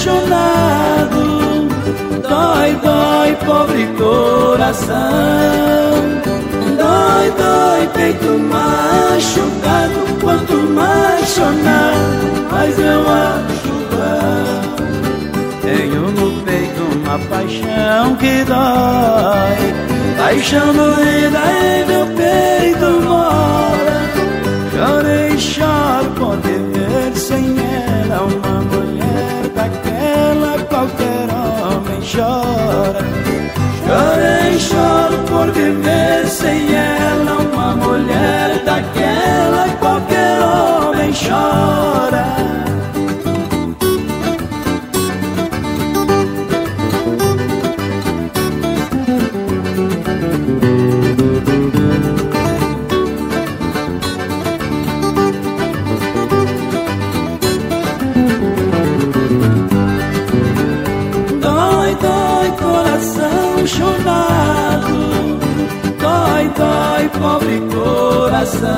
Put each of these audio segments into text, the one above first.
apaixonado, dói, dói, pobre coração. Dói, dói, peito machucado, quanto mais chorar, mais eu acho bom. Tenho no peito uma paixão que dói, paixão doida em meu peito mora. Chorei, choro por viver sem ela, uma mulher daquela qualquer homem chora. Chorei, choro por viver sem ela, uma mulher daquela qualquer homem chora. Pobre coração,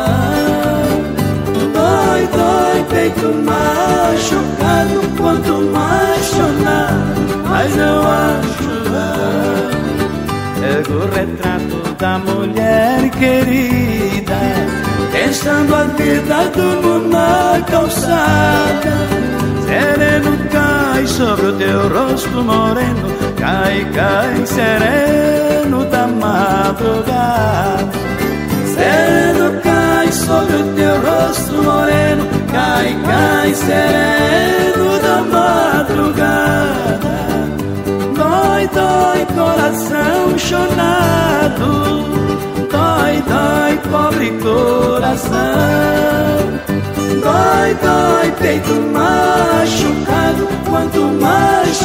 dói, dói, peito machucado, quanto mais chorar, mas eu acho bom. Pego o retrato da mulher querida, pensando a vida, durmo na calçada. Sereno cai sobre o teu rosto moreno, cai, cai, sereno da madrugada. Sereno cai sobre o teu rosto moreno, cai, cai, sereno da madrugada. Dói, dói, coração chonado, dói, dói, pobre coração. Dói, dói, peito machucado, quanto mais